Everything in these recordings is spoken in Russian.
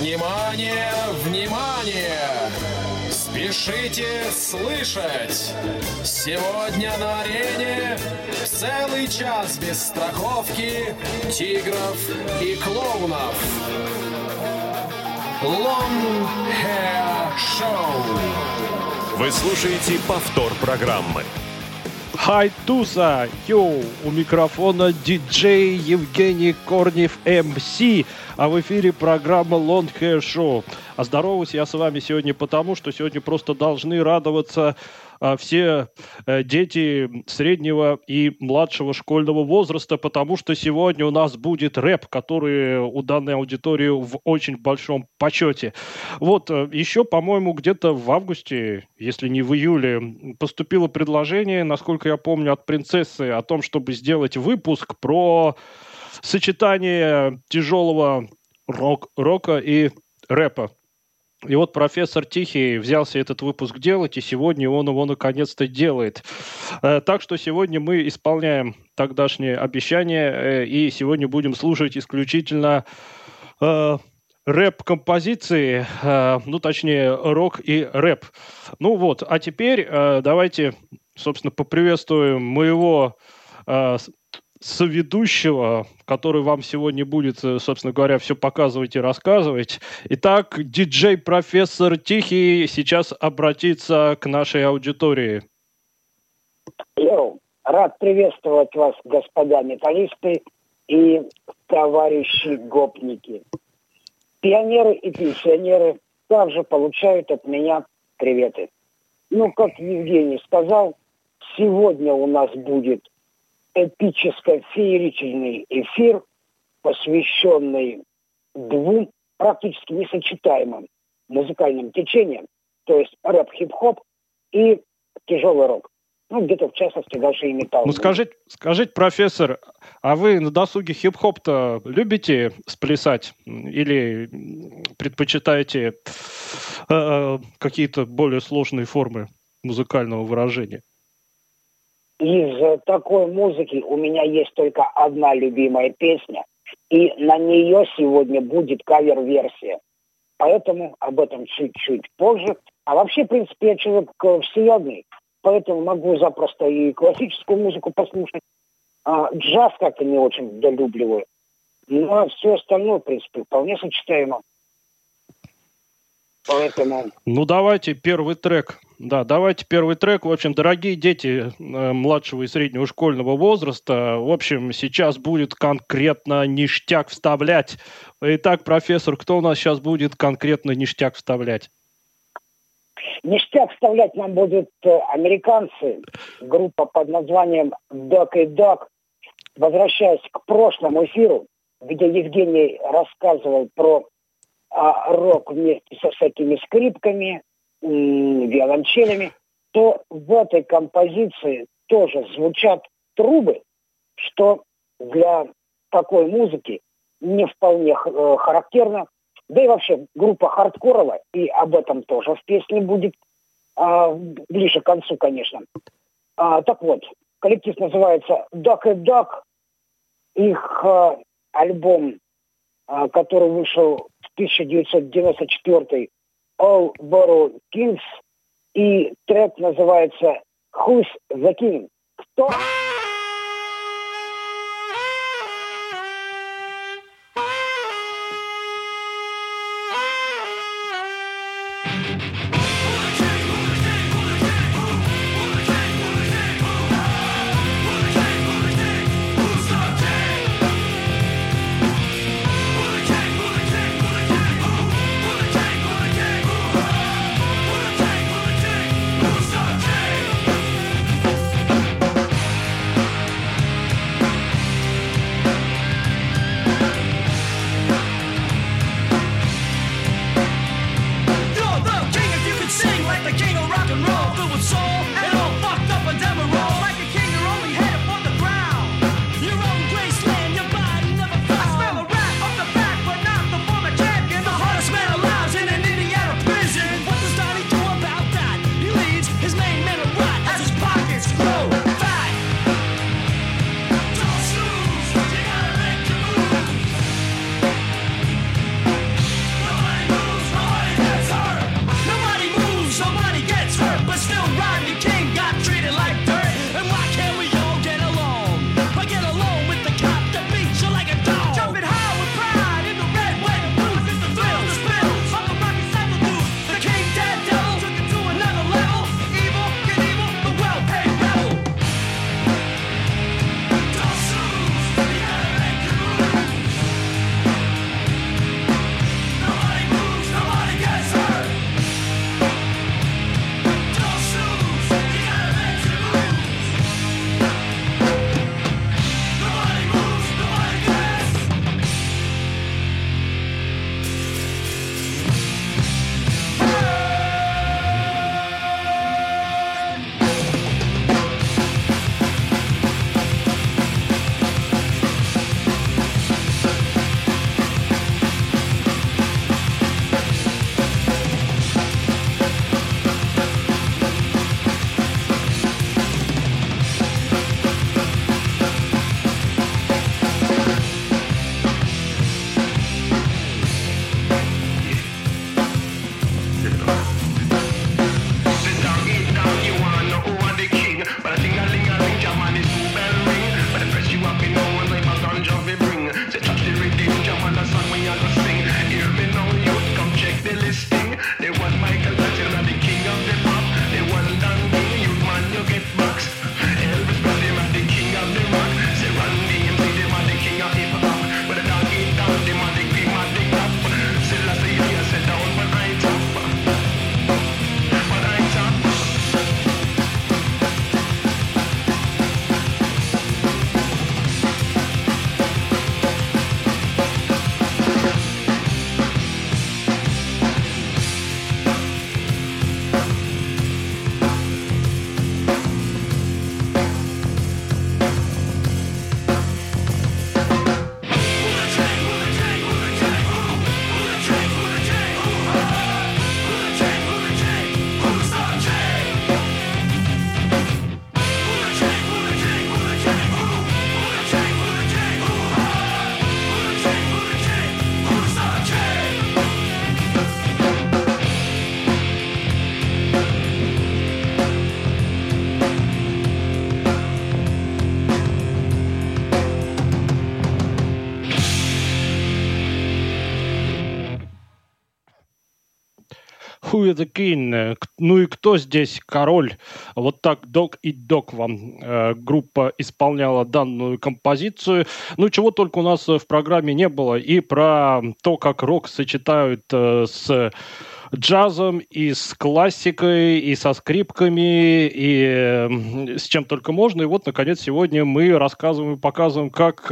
Внимание, внимание! Спешите слышать! Сегодня на арене целый час без страховки тигров и клоунов. Long Hair Show. Вы слушаете повтор программы. Хай, туса! Йоу! У микрофона диджей Евгений Корнев, МС, а в эфире программа Long Hair Show. А здороваюсь я с вами сегодня потому, что сегодня просто должны радоваться все дети среднего и младшего школьного возраста, потому что сегодня у нас будет рэп, который у данной аудитории в очень большом почете. Вот, еще, по-моему, где-то в августе, если не в июле, поступило предложение, насколько я помню, от «Принцессы» о том, чтобы сделать выпуск про сочетание тяжелого рока и рэпа. И вот профессор Тихий взялся этот выпуск делать, и сегодня он его наконец-то делает. Так что сегодня мы исполняем тогдашнее обещание, и сегодня будем слушать исключительно рэп-композиции, ну, точнее, рок и рэп. Ну вот, а теперь давайте, собственно, поприветствуем моего соведущего, который вам сегодня будет, собственно говоря, все показывать и рассказывать. Итак, диджей-профессор Тихий сейчас обратится к нашей аудитории. Йоу, рад приветствовать вас, господа металлисты и товарищи гопники. Пионеры и пенсионеры также получают от меня приветы. Ну, как Евгений сказал, сегодня у нас будет эпическо-фееричный эфир, посвященный двум практически несочетаемым музыкальным течениям, то есть рэп-хип-хоп и тяжелый рок. Ну, где-то в частности даже и металл. Ну, скажите, профессор, а вы на досуге хип-хоп-то любите сплясать или предпочитаете какие-то более сложные формы музыкального выражения? Из такой музыки у меня есть только одна любимая песня, и на нее сегодня будет кавер-версия. Поэтому об этом чуть-чуть позже. А вообще, в принципе, я человек всеядный, поэтому могу запросто и классическую музыку послушать. Джаз как-то не очень долюбливаю. Но все остальное, в принципе, вполне сочетаемо. Поэтому... Ну, давайте первый трек. Да, давайте первый трек. В общем, дорогие дети младшего и среднего школьного возраста, в общем, сейчас будет конкретно ништяк вставлять. Итак, профессор, кто у нас сейчас будет конкретно ништяк вставлять? Ништяк вставлять нам будут американцы. Группа под названием Duck and Duck. Возвращаясь к прошлому эфиру, где Евгений рассказывал про рок вместе со всякими скрипками, виолончелями, то в этой композиции тоже звучат трубы, что для такой музыки не вполне характерно. Да и вообще группа хардкорова, и об этом тоже в песне будет ближе к концу, конечно. Так вот, коллектив называется Duck and Duck. Их альбом, который вышел 1994 All Borough Kings, и трек называется Who's the King? Кто? Who is the King? Ну и кто здесь король? Вот так Dog Eat Dog вам группа исполняла данную композицию. Ну, чего только у нас в программе не было. И про то, как рок сочетают с джазом, и с классикой, и со скрипками, и с чем только можно. И вот, наконец, сегодня мы рассказываем и показываем, как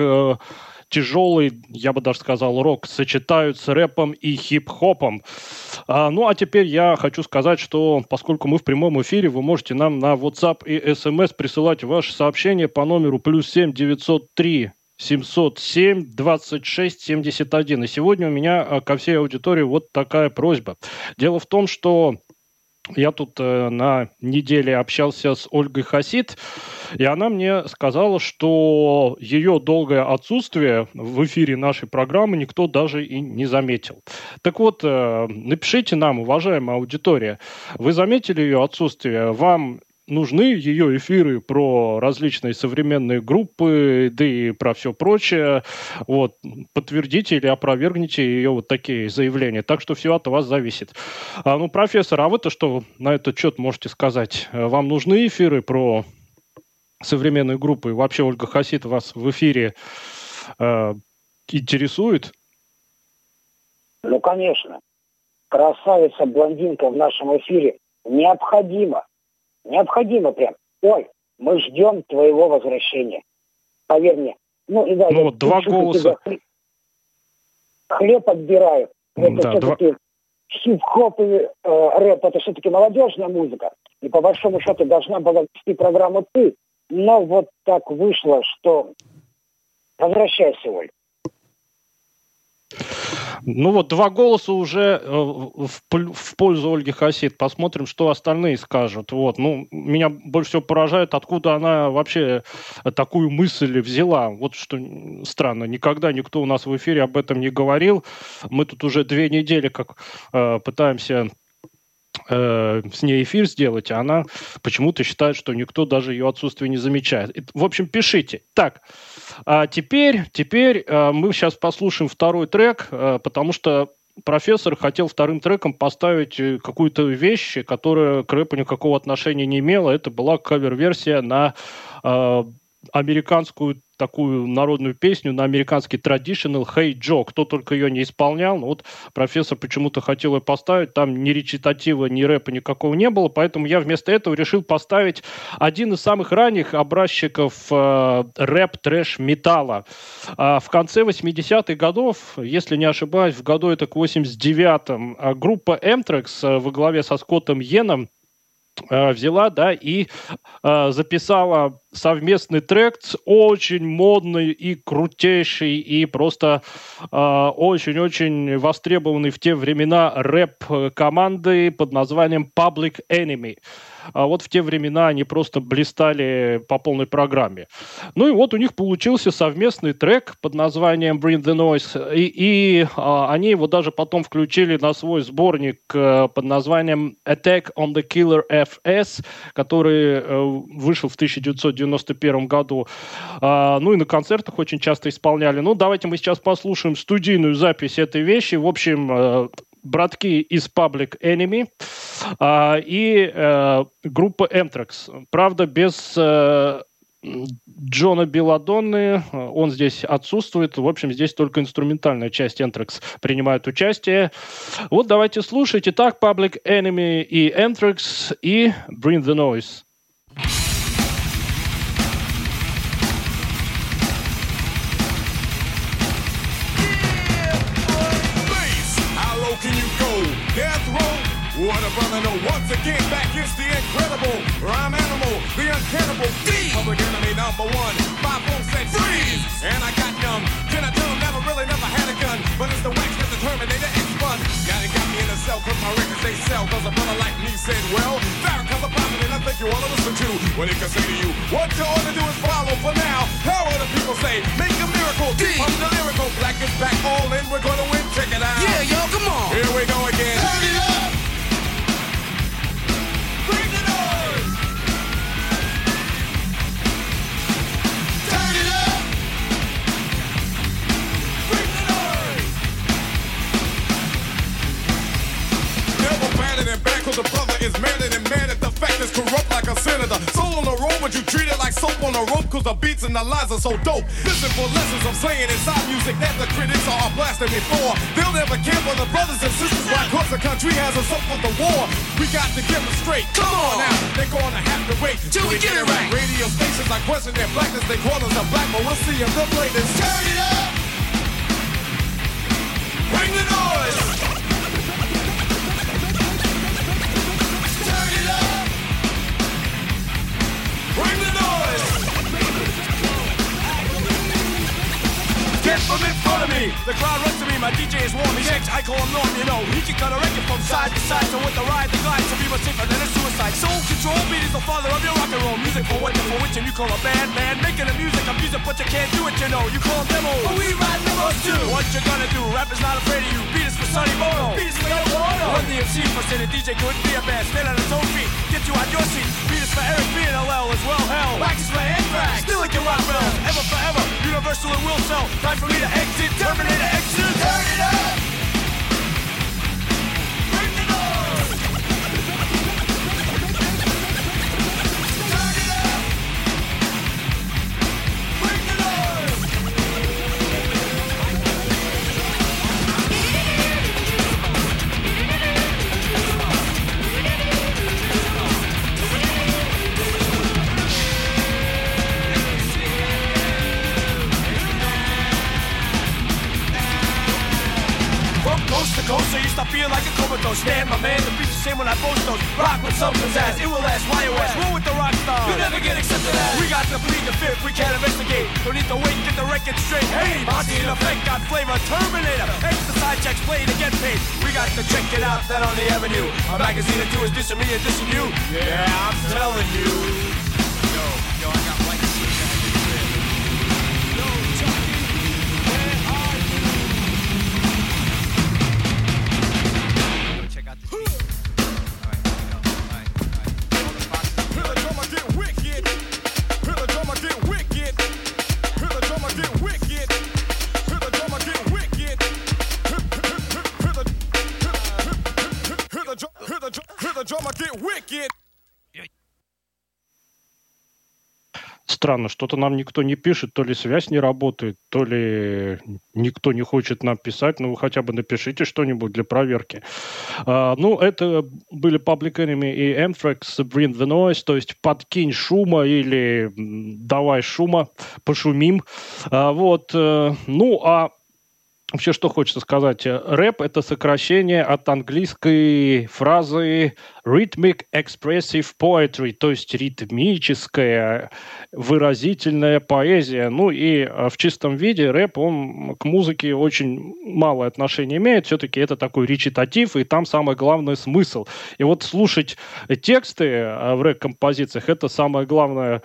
тяжелый, я бы даже сказал, рок сочетают с рэпом и хип-хопом. Ну, а теперь я хочу сказать, что поскольку мы в прямом эфире, вы можете нам на WhatsApp и SMS присылать ваши сообщения по номеру +7 903 707 26 71. И сегодня у меня ко всей аудитории вот такая просьба. Дело в том, что я тут на неделе общался с Ольгой Хасид, и она мне сказала, что ее долгое отсутствие в эфире нашей программы никто даже и не заметил. Так вот, напишите нам, уважаемая аудитория, вы заметили ее отсутствие? Вам нужны ее эфиры про различные современные группы, да и про все прочее. Вот. Подтвердите или опровергните ее вот такие заявления. Так что все от вас зависит. Ну, профессор, а вы-то что на этот счет можете сказать? Вам нужны эфиры про современные группы? И вообще Ольга Хасид вас в эфире интересует? Ну, конечно. Красавица, блондинка в нашем эфире необходима. Необходимо прям. Ой, мы ждем твоего возвращения. Поверь мне. Ну, и да, ну, вот два голоса. Хлеб отбираю. Это да, все-таки хип-хоп и рэп. Это все-таки молодежная музыка. И по большому счету должна была вести программу ты. Но вот так вышло, что возвращайся, Оль. Ну вот, два голоса уже в пользу Ольги Хасид. Посмотрим, что остальные скажут. Вот. Ну, меня больше всего поражает, откуда она вообще такую мысль взяла. Вот что странно. Никогда никто у нас в эфире об этом не говорил. Мы тут уже 2 недели как пытаемся с ней эфир сделать, а она почему-то считает, что никто даже ее отсутствие не замечает. В общем, пишите. Так, а теперь мы сейчас послушаем второй трек, потому что профессор хотел вторым треком поставить какую-то вещь, которая к рэпу никакого отношения не имела. Это была кавер-версия на американскую такую народную песню, на американский traditional «Hey Joe». Кто только ее не исполнял, но вот профессор почему-то хотел ее поставить. Там ни речитатива, ни рэпа никакого не было, поэтому я вместо этого решил поставить один из самых ранних образчиков рэп-трэш-металла. В конце 80-х годов, если не ошибаюсь, в году это к 89-м, группа Anthrax во главе со Скоттом Йеном взяла, да, и записала совместный трек с очень модной и крутейшей, и просто очень-очень востребованной в те времена рэп-командой под названием Public Enemy. А вот в те времена они просто блистали по полной программе. Ну и вот у них получился совместный трек под названием Bring the Noise, и они его даже потом включили на свой сборник под названием Attack on the Killer B's, который вышел в 1991 году. Ну и на концертах очень часто исполняли. Ну, давайте мы сейчас послушаем студийную запись этой вещи. В общем, братки из Public Enemy и группа Anthrax. Правда, без Джона Беладонны, он здесь отсутствует. В общем, здесь только инструментальная часть Anthrax принимает участие. Вот давайте слушать. Итак, Public Enemy и Anthrax и Bring the Noise. What a brother, no, once again, back is the incredible rhyme animal, the uncannibal D. Public enemy number one, 5 volts and freeze. And I got numb, can I tell them never really never had a gun, but it's the wax that the Terminator X-Bun. Now they got me in a cell, cause my records they sell, cause a brother like me said, well, Farrakhan's a prophet and I think you wanna listen to what he can say to you. What you ought to do is follow for now, how other people say, make a miracle, D. I'm the lyrical, black is back, all in, we're gonna win, check it out. Yeah, y'all, come on. Here we go again. Turn it up. the brother is madder than mad at the fact it's corrupt like a senator. Soul on the road, but you treat it like soap on a rope, cause the beats and the lines are so dope. Listen for lessons I'm saying inside music that the critics are blasting before. They'll never care for the brothers and sisters why, cause the country has us up for the war. We got to get them straight. Come on now, they're gonna have to wait till we get it right. Radio stations I question their blackness, they call us a black, but we'll see if they'll play this. Turn it up! Bring the noise! Bring the noise! Get from in front of me! The crowd runs to me, my DJ is warm, he's ex, I call him Norm, you know. He can cut a record from side to side, so with the ride, the glide, so we were safer than a suicide. Soul control beat is the father of your rock and roll. Music for what, for which, and you call a band, man. Making the music, I'm music, but you can't do it, you know. You call them demos, but we ride demos too. What you gonna do? Rap is not afraid of you. Beat us for Sonny Bono, beat us for Yo Bono. Run the MC for saying the DJ couldn't be a band. Stand on his own feet, get you out your seat. Beat us for Eric B and LL as well, hell. Wax is for Anthrax, still it can rock bells. Ever forever, universal it will sell. Time for me to exit, Terminator exit. Turn it up! Bring the noise! Turn it up! Bring the noise! Coast to coast, I used to feel like a comatose. Stand my man, the beat's the same when I post those. Rock with something's ass, it will last while you're ass. Roll with the rock star, you never get accepted as. We got to plead the fifth, we can't investigate. Don't need to wait, get the record straight. Hey, Monty and the fake got flavor, Terminator. Exercise checks, play to get paid. We got to check it out, that on the avenue. A magazine or two is dissing me and dissing you. Yeah, I'm telling you. Yo, I got like a shit. Странно, что-то нам никто не пишет, то ли связь не работает, то ли никто не хочет нам писать, но вы хотя бы напишите что-нибудь для проверки. Это были Public Enemy и Anthrax, Bring the Noise, то есть подкинь шума или давай шума, пошумим. Вообще, что хочется сказать. Рэп – это сокращение от английской фразы «rhythmic expressive poetry», то есть ритмическая, выразительная поэзия. И в чистом виде рэп, он к музыке очень малое отношение имеет. Все-таки это такой речитатив, и там самое главное – смысл. И вот слушать тексты в рэп-композициях – это самая главная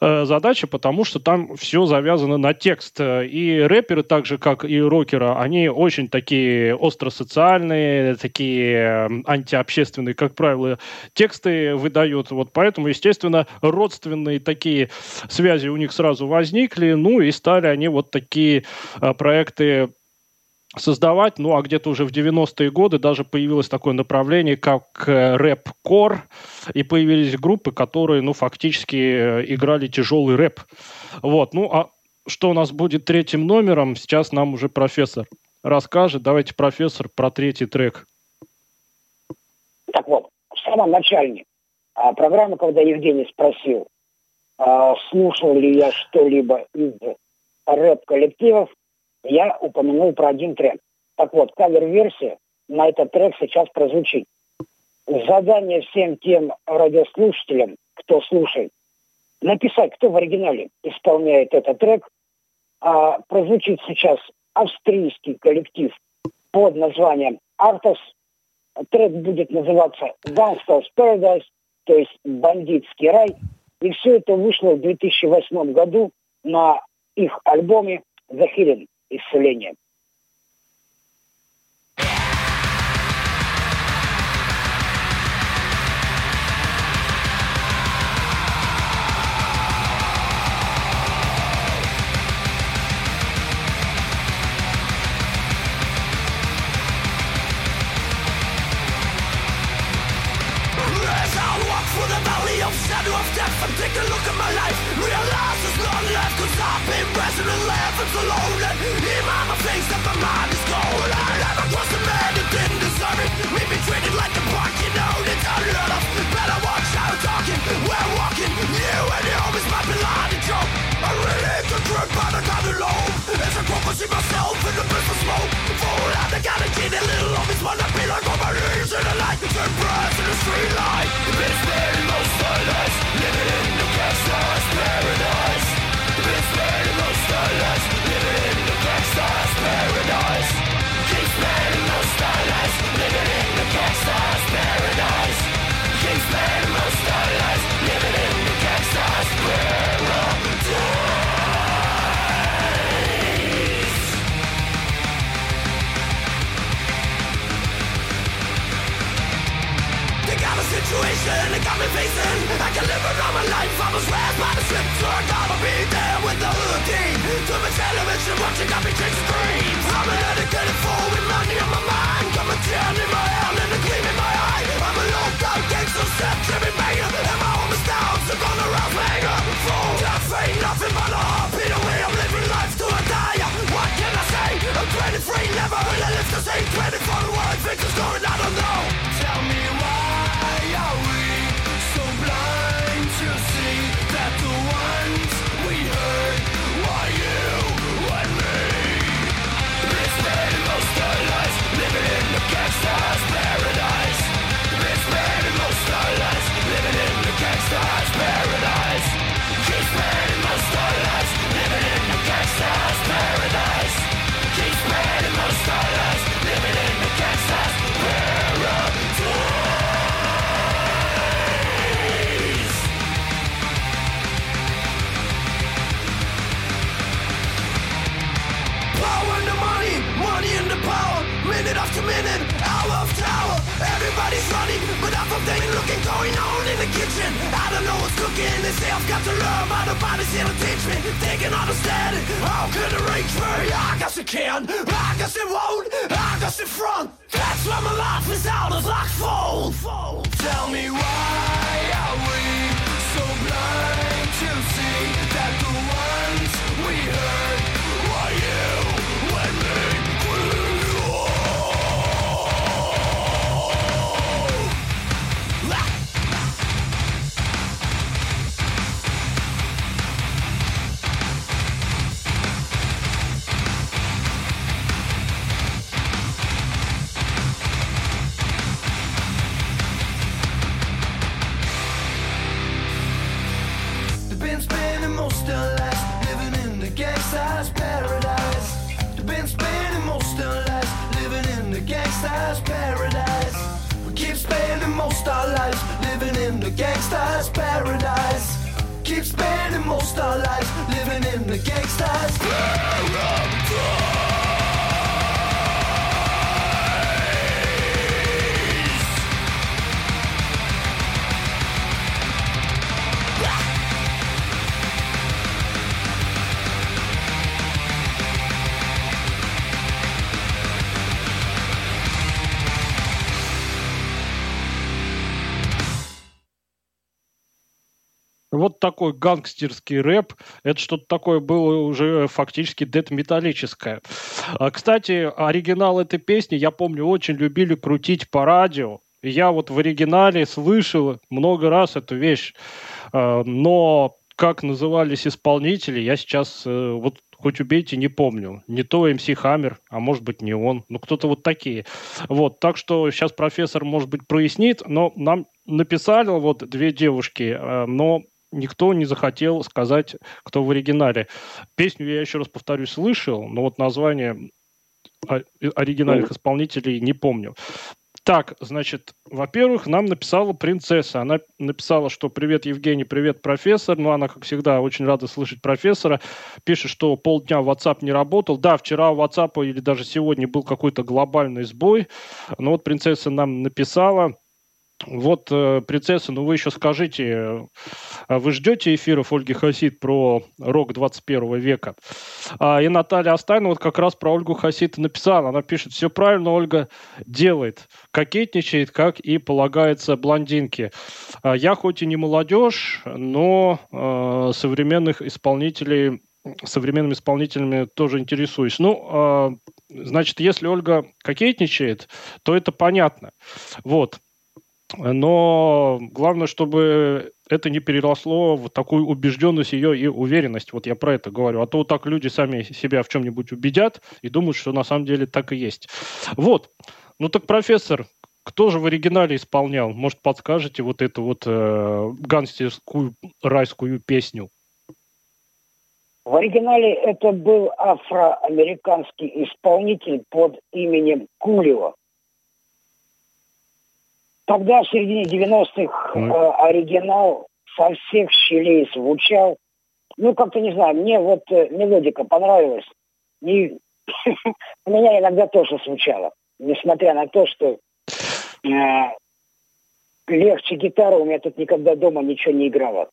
задача, потому что там все завязано на текст. И рэперы, так же, как и рокеры, они очень такие остросоциальные, такие антиобщественные, как правило, тексты выдают. Вот поэтому, естественно, родственные такие связи у них сразу возникли, и стали они вот такие проекты создавать. А где-то уже в 90-е годы даже появилось такое направление, как рэп-кор, и появились группы, которые, фактически играли тяжелый рэп. Что у нас будет третьим номером, сейчас нам уже профессор расскажет. Давайте, профессор, про третий трек. Так вот, в самом начале программы, когда Евгений спросил, слушал ли я что-либо из рэп-коллективов, я упомянул про один трек. Так вот, кавер-версия на этот трек сейчас прозвучит. Задание всем тем радиослушателям, кто слушает, написать, кто в оригинале исполняет этот трек. Прозвучит сейчас австрийский коллектив под названием Artas. Трек будет называться Gangsta's Paradise, то есть бандитский рай. И все это вышло в 2008 году на их альбоме «Захилим Исцеление». the valley of shadow of death and take a look at my life. Realize there's none left, cause I've been pressing and laughing so alone. And in my face that my mind is cold. I never crossed a man who didn't deserve it. We've been treated like the park, you know, it's unheard of. Better watch how we're talking, we're walking. You and your homies might be lying to joke. I really could drink by the kind of low. As I prophecy myself in the business smoke. Fall out the kind of kid, the little homies wanna be like on my knees in the light. Turn brass in the street light. It's been most of us living in Newcastle's paradise. It's been most of us living in Newcastle's paradise. It's been most of us living in Newcastle's paradise. It's been most of us living in Newcastle's paradise. Situation it got me facing. I can live around my life. I was raised by the slip turned. I'ma be there with the hurricane. To my television watching, got me chasing dreams. I'm an educated fool with money on my mind. Got my tear in my hand and a gleam in my eye. I'm a low-down gangster, step tripping banger. And my home is down, so gonna round banger. Fool, death ain't nothing but a heartbeat away. I'm living life to a die. What can I say? I'm 23, never really lived to see 24 the world, things going, I don't know. Tell me why. Gangsta's paradise. It's been most of us living in the gangsta's paradise. It's been most of us living in the gangsta's paradise. It's been most of us living in the gangsta's paradise. Power and the money, money and the power. Minute after minute, hour after hour, everybody's running, but I'm from thinking, looking, going on in the kitchen. I don't know what's cooking, they say I've got to learn, but nobody's here to teach me. They can understand it, how could it reach me? I guess it can, I guess it won't, I guess it front. That's why my life is out of like fold. Tell me why are we so blind to see that the ones we hurt are you and me? Most of us living in the gangsta's paradise. We've been spending most of lives living in the gangsta's paradise. We keep spending most our lives living in the gangsta's paradise. Keep spending most our lives living in the gangsta's paradise. Вот такой гангстерский рэп. Это что-то такое было уже фактически дэт-металлическое. Кстати, оригинал этой песни, я помню, очень любили крутить по радио. Я вот в оригинале слышал много раз эту вещь. Но как назывались исполнители, я сейчас вот хоть убейте, не помню. Не то MC Hammer, а может быть не он. Ну, кто-то вот такие. Вот, так что сейчас профессор, может быть, прояснит. Но нам написали вот две девушки, но... Никто не захотел сказать, кто в оригинале. Песню, я еще раз повторюсь, слышал, но вот название оригинальных исполнителей не помню. Так, значит, во-первых, нам написала Принцесса. Она написала, что «Привет, Евгений, привет, профессор». Ну, она, как всегда, очень рада слышать профессора. Пишет, что полдня WhatsApp не работал. Да, вчера у WhatsApp или даже сегодня был какой-то глобальный сбой. Но вот Принцесса нам написала. Вот, принцесса, ну вы еще скажите, вы ждете эфиров Ольги Хасид про рок 21 века? И Наталья Астайна вот как раз про Ольгу Хасид написала. Она пишет, все правильно Ольга делает, кокетничает, как и полагается блондинке. Я хоть и не молодежь, но современных исполнителей... современными исполнителями тоже интересуюсь. Ну, значит, если Ольга кокетничает, то это понятно. Вот. Но главное, чтобы это не переросло в такую убежденность ее и уверенность. Вот я про это говорю. А то вот так люди сами себя в чем-нибудь убедят и думают, что на самом деле так и есть. Вот. Ну так, профессор, кто же в оригинале исполнял? Может, подскажете вот эту вот гангстерскую райскую песню? В оригинале это был афроамериканский исполнитель под именем Кулио. Тогда, в середине 90-х, оригинал со всех щелей звучал. Ну, как-то, не знаю, мне вот мелодика понравилась. И у меня иногда тоже звучало. Несмотря на то, что легче гитара, у меня тут никогда дома ничего не играло.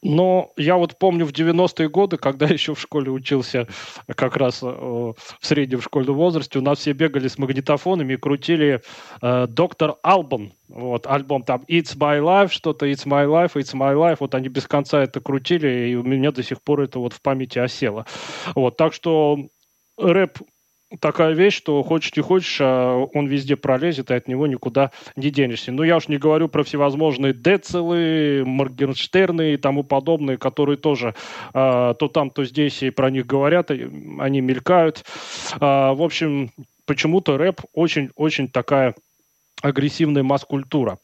Но я вот помню в 90-е годы, когда еще в школе учился, как раз в среднем школьном возрасте, у нас все бегали с магнитофонами и крутили «Доктор Альбан». Вот, альбом там «It's my life», что-то «It's my life», «It's my life». Вот они без конца это крутили, и у меня до сих пор это вот в памяти осело. Вот, так что рэп такая вещь, что хочешь не хочешь, он везде пролезет, и от него никуда не денешься. Ну, я уж не говорю про всевозможные Децелы, Моргенштерны и тому подобное, которые тоже то там, то здесь и про них говорят, и они мелькают. В общем, почему-то рэп очень-очень такая агрессивная масс-культура.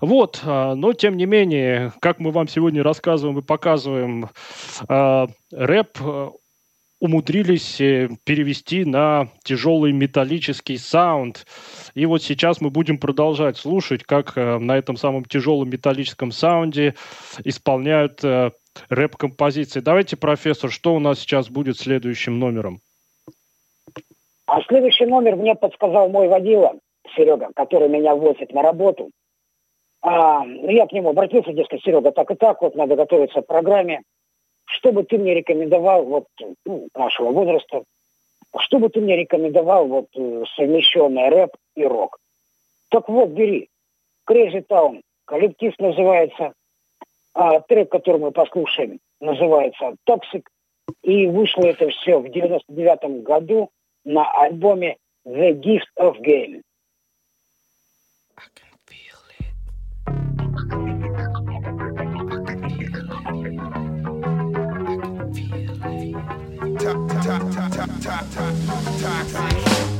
Вот, но тем не менее, как мы вам сегодня рассказываем и показываем, рэп умудрились перевести на тяжелый металлический саунд. И вот сейчас мы будем продолжать слушать, как на этом самом тяжелом металлическом саунде исполняют рэп-композиции. Давайте, профессор, что у нас сейчас будет следующим номером? А следующий номер мне подсказал мой водила, Серега, который меня возит на работу. Я к нему обратился, дескать, Серега, так и так, вот надо готовиться к программе. Что бы ты мне рекомендовал, вот, нашего возраста, что бы ты мне рекомендовал, вот, совмещенный рэп и рок? Так вот, бери. Crazy Town, коллектив называется, трек, который мы послушаем, называется Toxic, и вышло это все в 99-м году на альбоме The Gift of Game.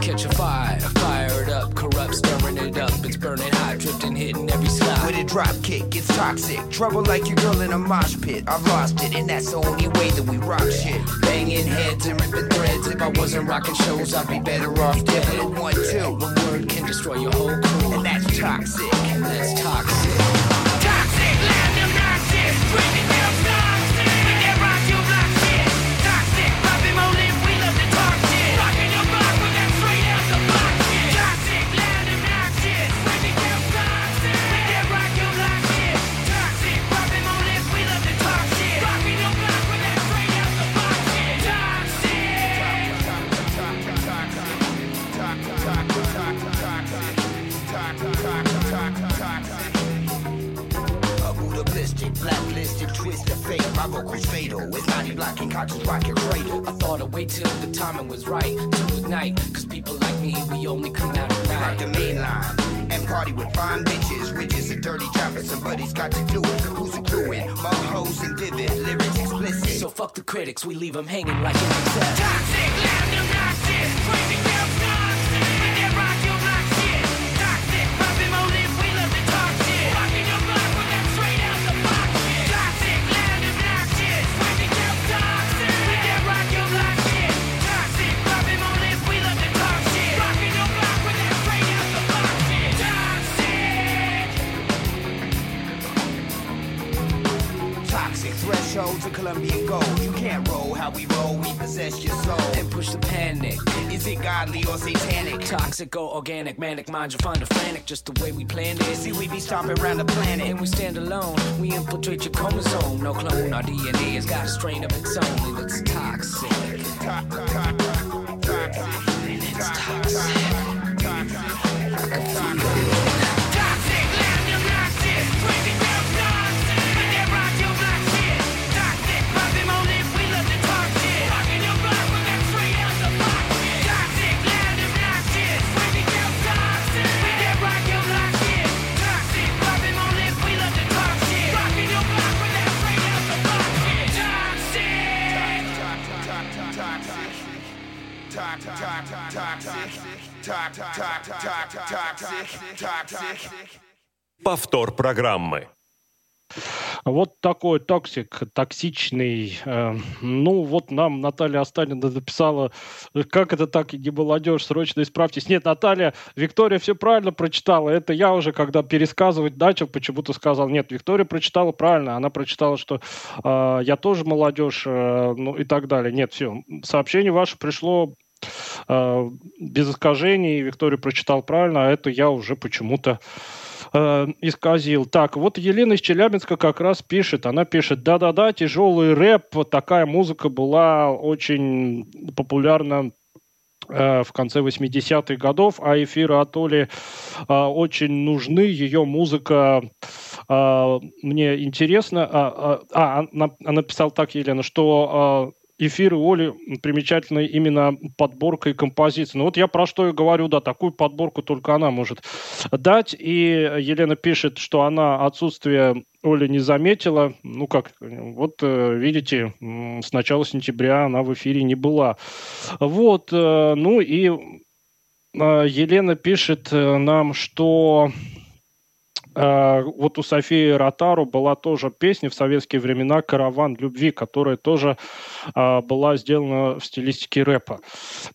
Catch a fire, fired up, corrupt, stirring it up. It's burning hot, drifting, hitting every slot. With a drop kick, it's toxic. Trouble like your girl in a mosh pit. I've lost it, and that's the only way that we rock shit. Banging heads and ripping threads. If I wasn't rocking shows, I'd be better off dead. Little 1-2, one word can destroy your whole crew, and that's toxic. And that's toxic. Toxic, loud, obnoxious, screaming out toxic. We can rock your block shit. Toxic, pop him on it. Blacklisted, twist of fate, my vocals fatal. It's 90 blocking, conscious rocket cradle. I thought I'd wait till the timing was right to ignite, cause people like me, we only come out at night. Rock the main line and party with fine bitches, which is a dirty job, but somebody's got to do it. Who's a doing? Mug hoes and vivid, lyrics explicit. So fuck the critics, we leave them hanging like an excess. Toxic, loud, obnoxious, crazy girls, nonsense. We can rock your block shit. Toxic, pop him on it, we love to talk shit. Rocking your block with that straight out the box. Thresholds of Colombian gold. You can't roll how we roll, we possess your soul. And push the panic. Is it godly or satanic? Toxic or organic, manic, mind your find a frantic. Just the way we planned it. See, we be stomping around the planet. And we stand alone. We infiltrate your chromosome. No clone, our DNA has got a strain of its own. And it's toxic. And it's toxic. Повтор программы. Вот такой токсик, токсичный. Ну, вот нам Наталья Останина написала, как это так, не молодежь, срочно исправьтесь. Нет, Наталья, Виктория все правильно прочитала. Это я уже, когда пересказывать начал, почему-то сказал, нет, Виктория прочитала правильно. Она прочитала, что я тоже молодежь, ну и так далее. Нет, все, сообщение ваше пришло без искажений. Виктория прочитала правильно, а это я уже почему-то исказил. Так, вот Елена из Челябинска как раз пишет. Она пишет, да-да-да, тяжелый рэп. Такая музыка была очень популярна в конце 80-х годов, а эфиры от Оли очень нужны. Ее музыка мне интересна. Она писала так, Елена, что... Эфиры Оли примечательны именно подборкой композиций. Ну вот я про что и говорю, да, такую подборку только она может дать. И Елена пишет, что она отсутствие Оли не заметила. Ну как, вот видите, с начала сентября она в эфире не была. Вот, ну и Елена пишет нам, что... Вот у Софии Ротару была тоже песня в советские времена «Караван любви», которая тоже была сделана в стилистике рэпа.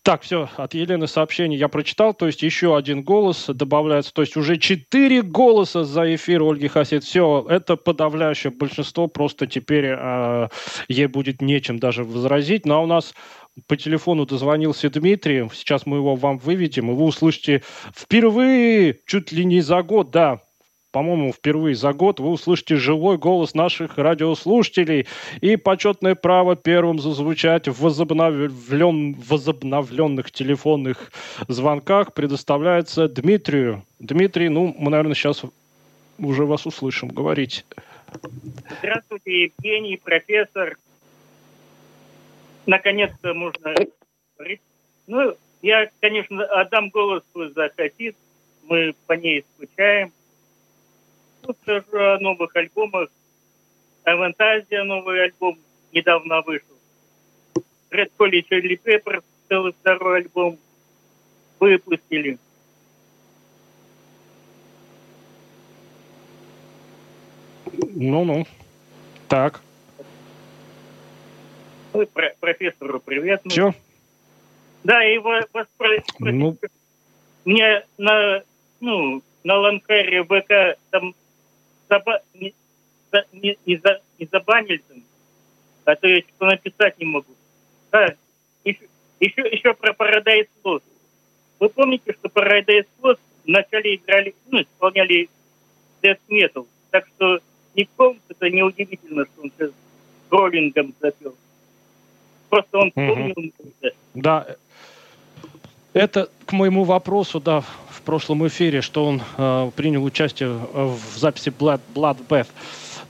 Так, все, от Елены сообщение я прочитал, то есть еще один голос добавляется, то есть уже 4 голоса за эфир Ольги Хасид. Все, это подавляющее большинство, просто теперь ей будет нечем даже возразить. Ну а у нас... По телефону дозвонился Дмитрий. Сейчас мы его вам выведем, и вы услышите впервые, чуть ли не за год, да, по-моему, впервые за год, вы услышите живой голос наших радиослушателей и почетное право первым зазвучать в возобновленных телефонных звонках предоставляется Дмитрию. Дмитрий, ну, мы, наверное, сейчас уже вас услышим. Говорите. Здравствуйте, Евгений, профессор. Наконец-то можно говорить. Ну, я, конечно, отдам голос за Хасид. Мы по ней скучаем. Тут скажу о новых альбомах. Avantasia, новый альбом, недавно вышел. Red Hot Chili Peppers, целый второй альбом выпустили. Ну-ну. Так. Ну, профессору привет. Все? Да, и вас ну... Мне на Ланкаре ВК там не забанили, а то я что-то написать не могу. Да, еще про Paradise Lost. Вы помните, что Paradise Lost вначале играли, исполняли death metal, так что никому это не удивительно, что он сейчас роллингом запел. Просто он помнил. Mm-hmm. Да. Это к моему вопросу, да, в прошлом эфире, что он принял участие в записи Blood Bath.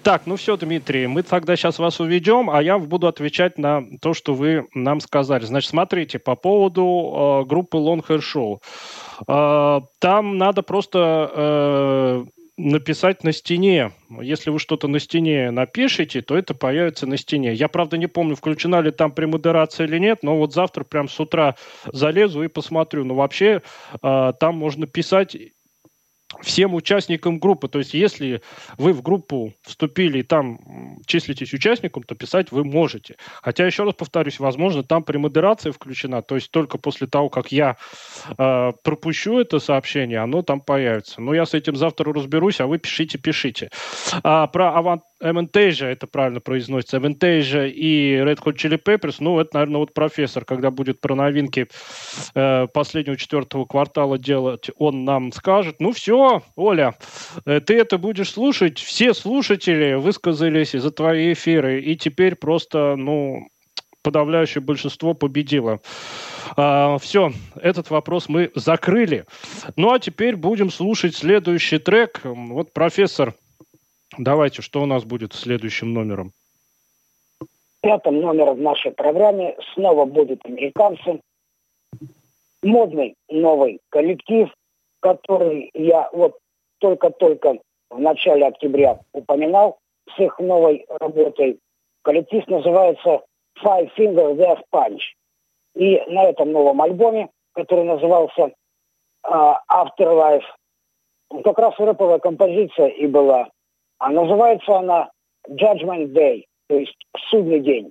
Так, ну все, Дмитрий, мы тогда сейчас вас уведем, а я буду отвечать на то, что вы нам сказали. Значит, смотрите, по поводу группы Long Hair Show. Там надо просто... написать на стене. Если вы что-то на стене напишете, то это появится на стене. Я, правда, не помню, включена ли там премодерация или нет, но вот завтра прям с утра залезу и посмотрю. Но вообще там можно писать всем участникам группы. То есть, если вы в группу вступили и там числитесь участником, то писать вы можете. Хотя, еще раз повторюсь, возможно, там премодерация включена, то есть только после того, как я пропущу это сообщение, оно там появится. Но я с этим завтра разберусь, а вы пишите. Про Avantasia, это правильно произносится, Avantasia и Red Hot Chili Peppers, ну, это, наверное, вот профессор, когда будет про новинки последнего четвертого квартала делать, он нам скажет. Ну, все, Оля, ты это будешь слушать. Все слушатели высказались за твои эфиры, и теперь просто, ну, подавляющее большинство победило. Все, этот вопрос мы закрыли. Ну, а теперь будем слушать следующий трек. Вот, профессор, давайте, что у нас будет следующим номером? Пятым номером в нашей программе снова будут американцы. Модный новый коллектив, который я вот только-только в начале октября упоминал с их новой работой. Коллектив называется Five Finger Death Punch. И на этом новом альбоме, который назывался Afterlife, как раз рэповая композиция и была. А называется она Judgment Day, то есть «Судный день».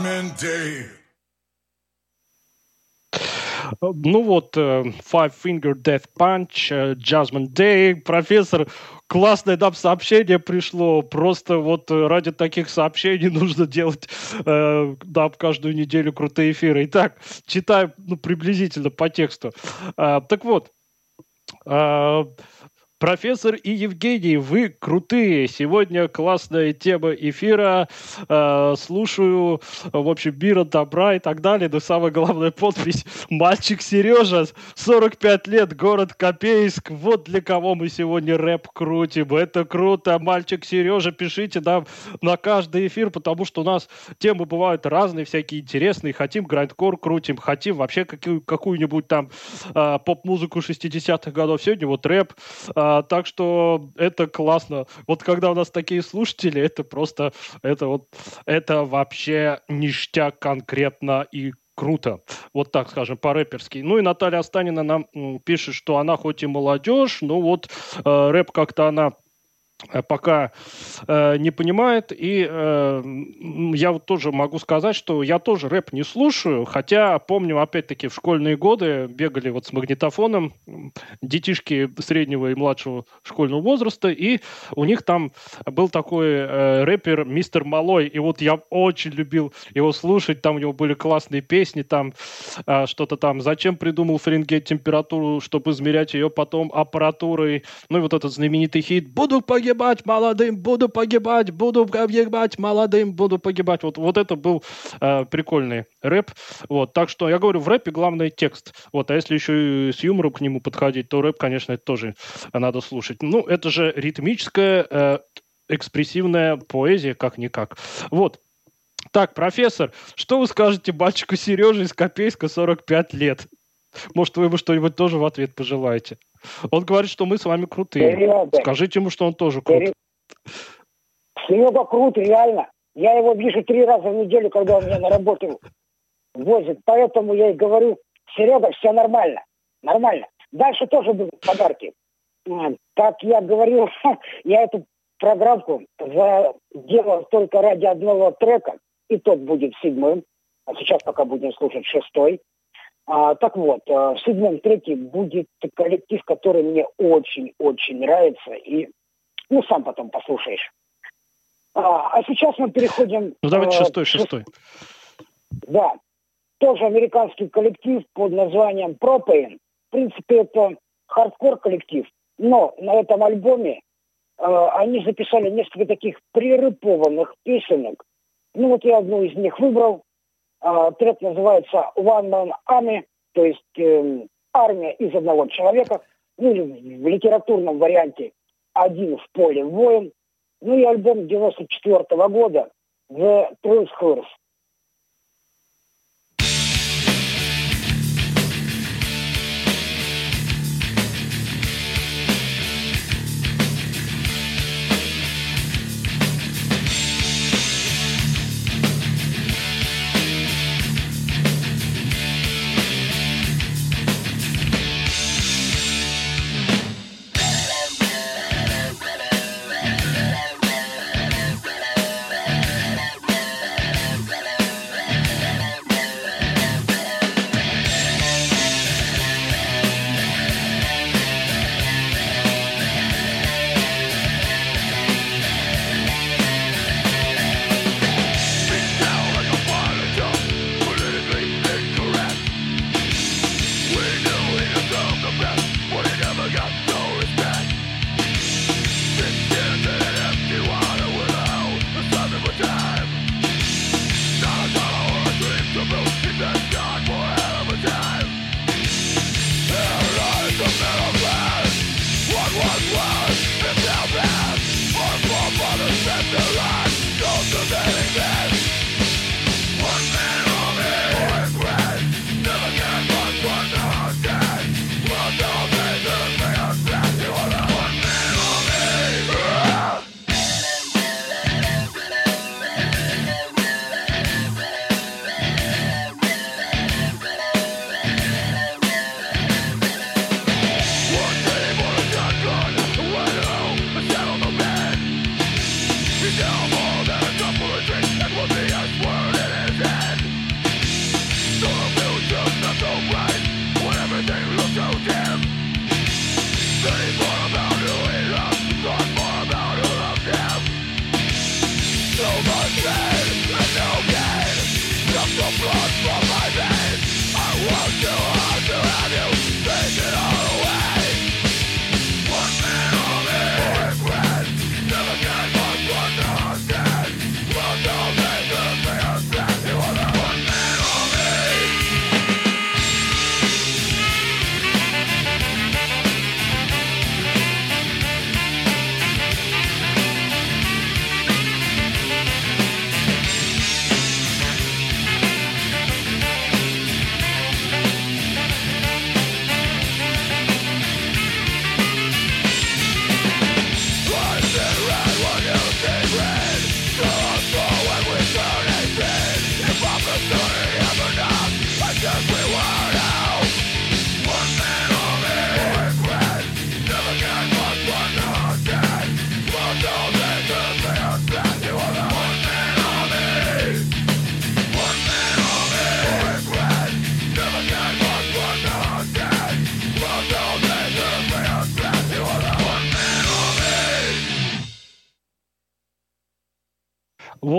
Judgment Day. Ну вот, Five Finger Death Punch, Judgment Day, профессор, классное нам сообщение пришло, просто вот ради таких сообщений нужно делать нам каждую неделю крутые эфиры. Итак, читаем приблизительно по тексту. Так вот, профессор и Евгений, вы крутые. Сегодня классная тема эфира. Слушаю, в общем, мира, добра и так далее. Но самая главная подпись. Мальчик Сережа, 45 лет, город Копейск. Вот для кого мы сегодня рэп крутим. Это круто. Мальчик Сережа, пишите нам на каждый эфир, потому что у нас темы бывают разные, всякие интересные. Хотим грайндкор крутим, хотим вообще какую-нибудь там поп-музыку 60-х годов. Сегодня вот рэп. Так что это классно. Вот когда у нас такие слушатели, это просто, это вообще ништяк конкретно и круто. Вот так, скажем, по-рэперски. Ну и Наталья Останина нам пишет, что она хоть и молодежь, но вот рэп как-то она пока не понимает. И я вот тоже могу сказать, что я тоже рэп не слушаю, хотя помню, опять-таки, в школьные годы бегали вот с магнитофоном детишки среднего и младшего школьного возраста, и у них там был такой рэпер Мистер Малой, и вот я очень любил его слушать, там у него были классные песни, там что-то там «Зачем придумал Фаренгейт температуру, чтобы измерять ее потом аппаратурой», ну и вот этот знаменитый хит «Буду погибать, молодым, буду погибать, молодым, буду погибать». Вот это был прикольный рэп. Вот, так что я говорю, в рэпе главный текст. Вот, а если еще и с юмором к нему подходить, то рэп, конечно, это тоже надо слушать. Ну, это же ритмическая, экспрессивная поэзия, как-никак. Вот. Так, профессор, что вы скажете мальчику Сереже из Копейска, 45 лет? Может, вы ему что-нибудь тоже в ответ пожелаете? Он говорит, что мы с вами крутые. Скажите ему, что он тоже крут. Серега крут, реально. Я его вижу 3 раза в неделю, когда он меня на работу возит. Поэтому я и говорю, Серега, все нормально. Нормально. Дальше тоже будут подарки. Как я говорил, я эту программку делал только ради одного трека. И тот будет 7-м. А сейчас пока будем слушать 6-й. Так вот, в 7-м треке будет коллектив, который мне очень-очень нравится. И, ну, сам потом послушаешь. А сейчас мы переходим... Ну, давайте 6-й. Да. Тоже американский коллектив под названием Propain. В принципе, это хардкор-коллектив. Но на этом альбоме они записали несколько таких прерыпованных песенок. Ну, вот я одну из них выбрал. Трек называется «One Man Army», то есть армия из одного человека, ну или в литературном варианте «Один в поле воин». Ну и альбом 1994 года «The Twins Girls».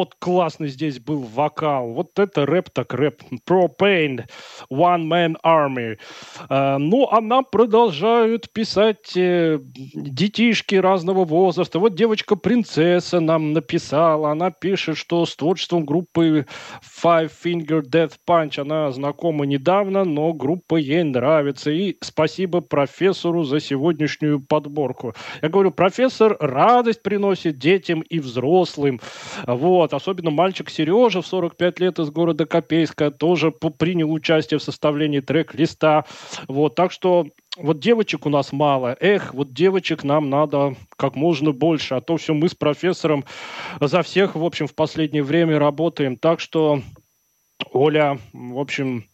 вот классный здесь был вокал, вот это рэп так рэп. Propain, One Man Army. Ну, а нам продолжают писать детишки разного возраста. Вот девочка Принцесса нам написала, она пишет, что с творчеством группы Five Finger Death Punch она знакома недавно, но группа ей нравится. И спасибо профессору за сегодняшнюю подборку. Я говорю, профессор радость приносит детям и взрослым. Вот. Особенно мальчик Сережа в 45 лет из города Копейска тоже принял участие в составлении трек-листа. Вот. Так что вот девочек у нас мало. Эх, вот девочек нам надо как можно больше. А то все мы с профессором за всех, в общем, в последнее время работаем. Так что, Оля, в общем,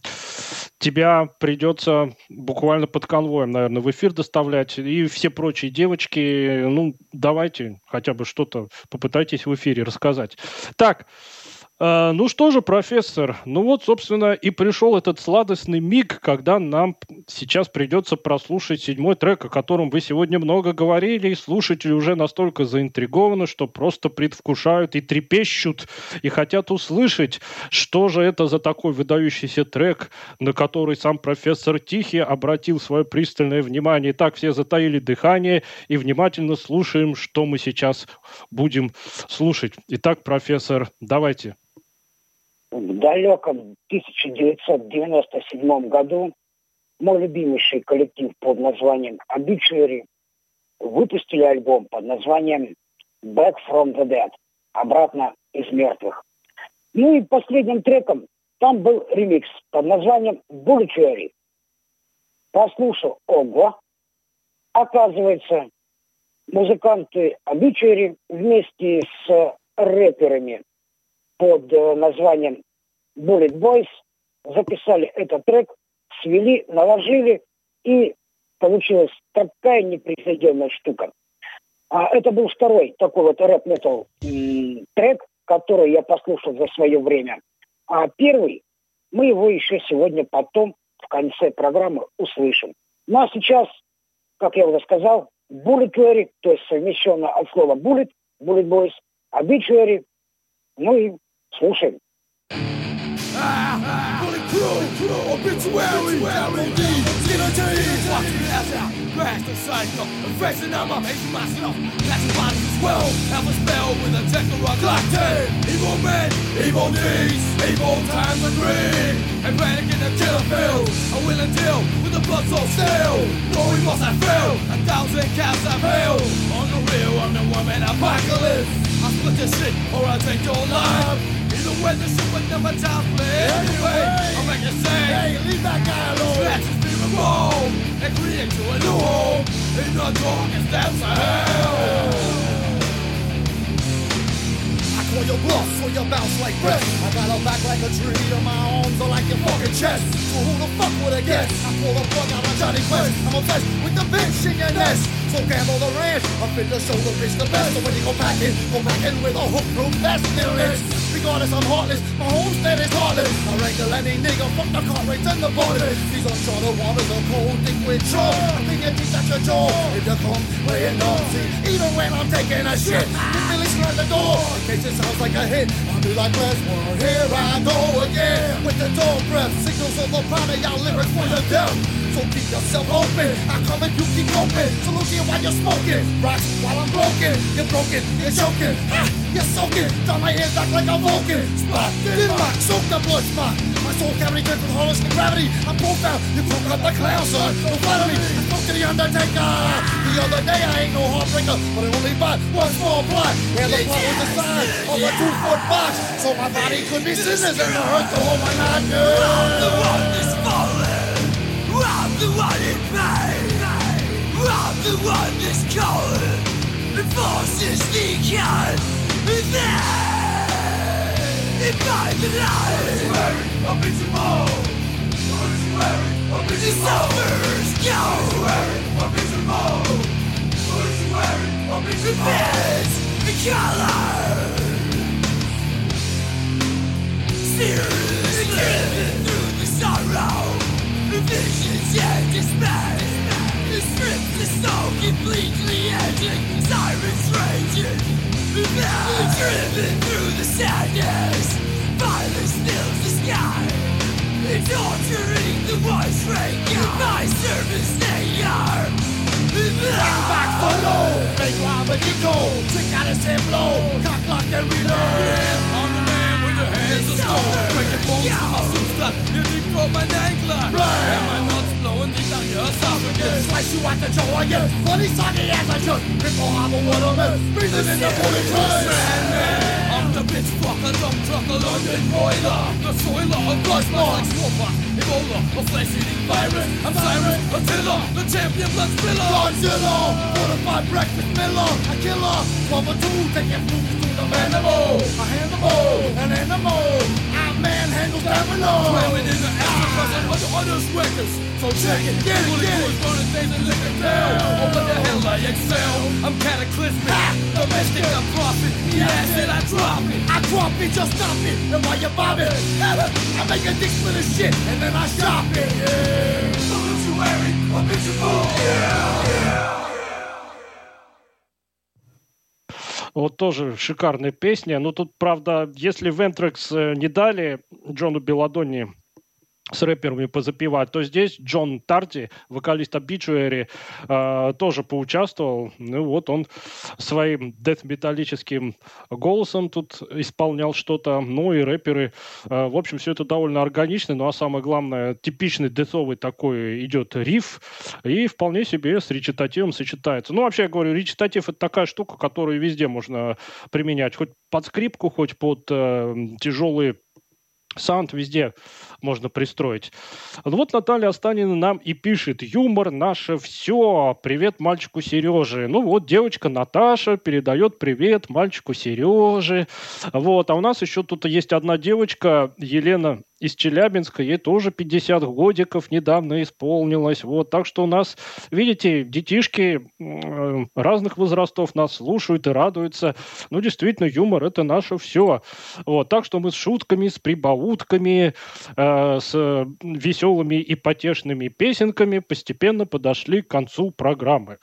тебя придется буквально под конвоем, наверное, в эфир доставлять. И все прочие девочки, ну, давайте хотя бы что-то попытайтесь в эфире рассказать. Так, ну что же, профессор, ну вот, собственно, и пришел этот сладостный миг, когда нам сейчас придется прослушать 7-й трек, о котором вы сегодня много говорили, и слушатели уже настолько заинтригованы, что просто предвкушают и трепещут, и хотят услышать, что же это за такой выдающийся трек, на который сам профессор Тихий обратил свое пристальное внимание. Итак, все затаили дыхание и внимательно слушаем, что мы сейчас будем слушать. Итак, профессор, давайте. В далеком 1997 году мой любимейший коллектив под названием Obituary выпустили альбом под названием Back from the Dead, обратно из мертвых. Ну и последним треком там был ремикс под названием Bulletuary. Послушал, ого! Оказывается, музыканты Obituary вместе с рэперами под названием Bullet Boys записали этот трек, свели, наложили, и получилась такая непревзойденная штука. Это был второй такой вот рэп-метал трек, который я послушал за свое время. А первый, мы его еще сегодня потом в конце программы услышим. Ну а сейчас, как я уже сказал, Bulletuary, то есть совмещенно от слова Bullet, Bullet Boys, Obituary, ну и слушаем. I split this shit or I take your life. Either way, the shit would never die for me. Anyway, I'll make you say, hey, leave that guy alone. Snatches me from home and create you a new home in the darkest depths of hell. Or your bluff, or your bounce like breath. I got her back like a tree, or my arms are like your fucking chest. So who the fuck would I guess? I pull a plug out of Johnny Quest. I'm obsessed with the bitch in your nest. So gamble the ranch, up in the shoulder, bitch the best. So when you go back in with a hook-proof vest. There it is, regardless I'm heartless. My homestead is heartless. I regular any nigga, fuck the car rates and the borders. These uncharted waters are cold, think we're trouble. I think it keeps at your jaw. If you come, lay it down. See, even when I'm taking a shit, you really slam the door. In case it's sounds like a hit, I'll be like last word. Here I go again with the dog breath, signals of the prana, y'all lyrics for the death. So keep yourself open, I come and you keep open. Saluting while you're smoking, rocks while I'm broken. You're broken, you're choking, ah, you're soaking. Down my hands back like a Vulcan. Spot, then rock, soak the blood spot. My soul cavity gripped with hollows from gravity. I'm profound, you broke up the clown, son. Don't follow me, I spoke to the Undertaker. The other day I ain't no heartbreaker, but I only bought one small plot. And the plot was designed on a 2-foot box, so my body could be scissors and the hurt to hold my nine girls. I'm the one that's falling, I'm the one in pain, I'm the one that's calling, the force is sneaking in. It's by the night. Obituary, abysmal. Obituary, abysmal. Suffers, go. Obituary, abysmal. Obituary, abysmal. Beds, the colors. Seriously, living through the sorrow, the visions and despair. The strips is so completely ending. Sirens raging, the battle driven through the sadness, violence fills the sky. It's altering the voice right now. My servants, they are bring back for low. Make wild when you go. Take out a sand blow. Cock lock and reload. On the land with your hands of stone. Break the bones of my sister. You need from an angler. Am I not blowing these on your side again? Slice you at the jaw again. Funny soggy as I should. Before I'm a waterman. Breathe it in the bullet train. The pitchfork, a dumb truck, a London boiler. The soiler of blood smells like smallpox, Ebola, a flesh-eating virus. I'm Cyrus, a tiller, the champion blood spiller. Godzilla, fortified breakfast miller, a killer. 1 or 2, taking moves to the manimal. A animal, an animal. Our man handles animals. Swearing in the Africans and other honest records. So check it, get it, get it. Burning things and liquor down. Oh, what the hell I excel. I'm cataclysmic, domestic, I'm profit. Yes, and I drop. I drop it, just stop it, and while you bob it, I make a dick for the shit, and then I shop it, yeah. Obituary, obituary, yeah, yeah. Вот тоже шикарная песня, но тут, правда, если в Anthrax не дали Джону Беладонни с рэперами позапевать, то здесь Джон Тарти, вокалист Obituary, тоже поучаствовал. Ну вот он своим дэт-металлическим голосом тут исполнял что-то. Ну и рэперы. В общем, все это довольно органично. Ну а самое главное, типичный дэтовый такой идет риф. И вполне себе с речитативом сочетается. Ну вообще, я говорю, речитатив — это такая штука, которую везде можно применять. Хоть под скрипку, хоть под тяжелые саунд, везде можно пристроить. Вот Наталья Останина нам и пишет: юмор — наше все. Привет мальчику Сереже. Ну вот девочка Наташа передает привет мальчику Сереже. Вот. А у нас еще тут есть одна девочка, Елена из Челябинска, ей тоже 50 годиков недавно исполнилось. Вот. Так что у нас, видите, детишки разных возрастов нас слушают и радуются. Ну, действительно, юмор — это наше все. Вот. Так что мы с шутками, с прибаутками, с веселыми и потешными песенками постепенно подошли к концу программы.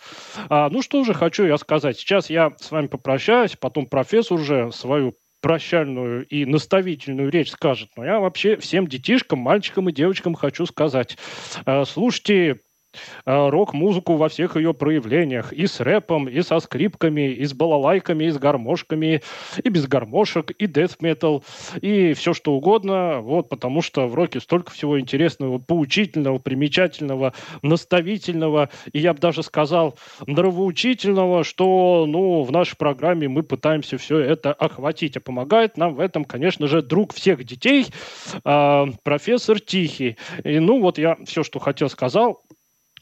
Ну, что же хочу я сказать. Сейчас я с вами попрощаюсь, потом профессор уже свою прощальную и наставительную речь скажет. Но я вообще всем детишкам, мальчикам и девочкам хочу сказать: слушайте рок-музыку во всех ее проявлениях. И с рэпом, и со скрипками, и с балалайками, и с гармошками, и без гармошек, и дэт-метал, и все что угодно. Вот, потому что в роке столько всего интересного, поучительного, примечательного, наставительного, и я бы даже сказал, нравоучительного, что, ну, в нашей программе мы пытаемся все это охватить. А помогает нам в этом, конечно же, друг всех детей, профессор Тихий. И, ну, вот я все, что хотел, сказал.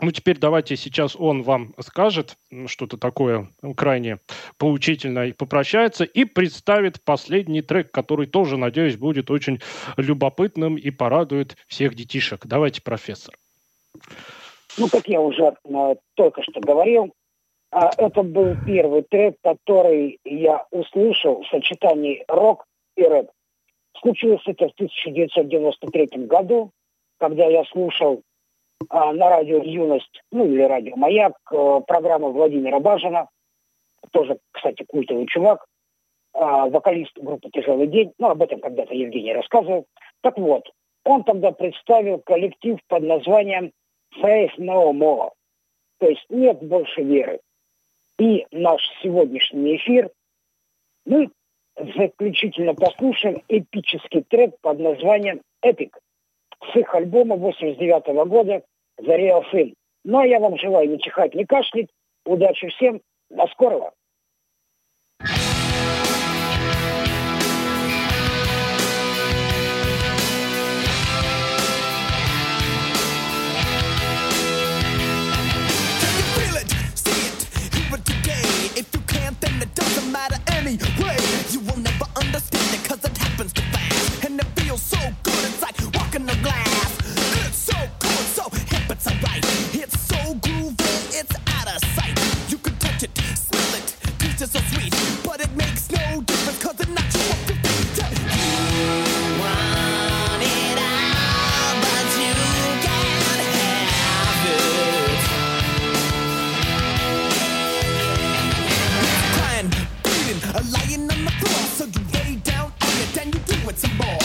Ну, теперь давайте сейчас он вам скажет что-то такое крайне поучительное и попрощается, и представит последний трек, который тоже, надеюсь, будет очень любопытным и порадует всех детишек. Давайте, профессор. Ну, как я уже только что говорил, это был первый трек, который я услышал в сочетании рок и рэп. Случилось это в 1993 году, когда я слушал на радио «Юность», ну или радио «Маяк», программа Владимира Бажина, тоже, кстати, культовый чувак, вокалист группы «Тяжелый день», ну об этом когда-то Евгений рассказывал. Так вот, он тогда представил коллектив под названием «Faith No More», то есть «Нет больше веры». И наш сегодняшний эфир мы заключительно послушаем эпический трек под названием «Эпик» с их альбома 89 года «The Real Thing». Ну, а я вам желаю не чихать, не кашлять. Удачи всем. До скорого. In the glass, it's so cool, so hip, it's alright. It's so groovy, it's out of sight. You can touch it, smell it. boy.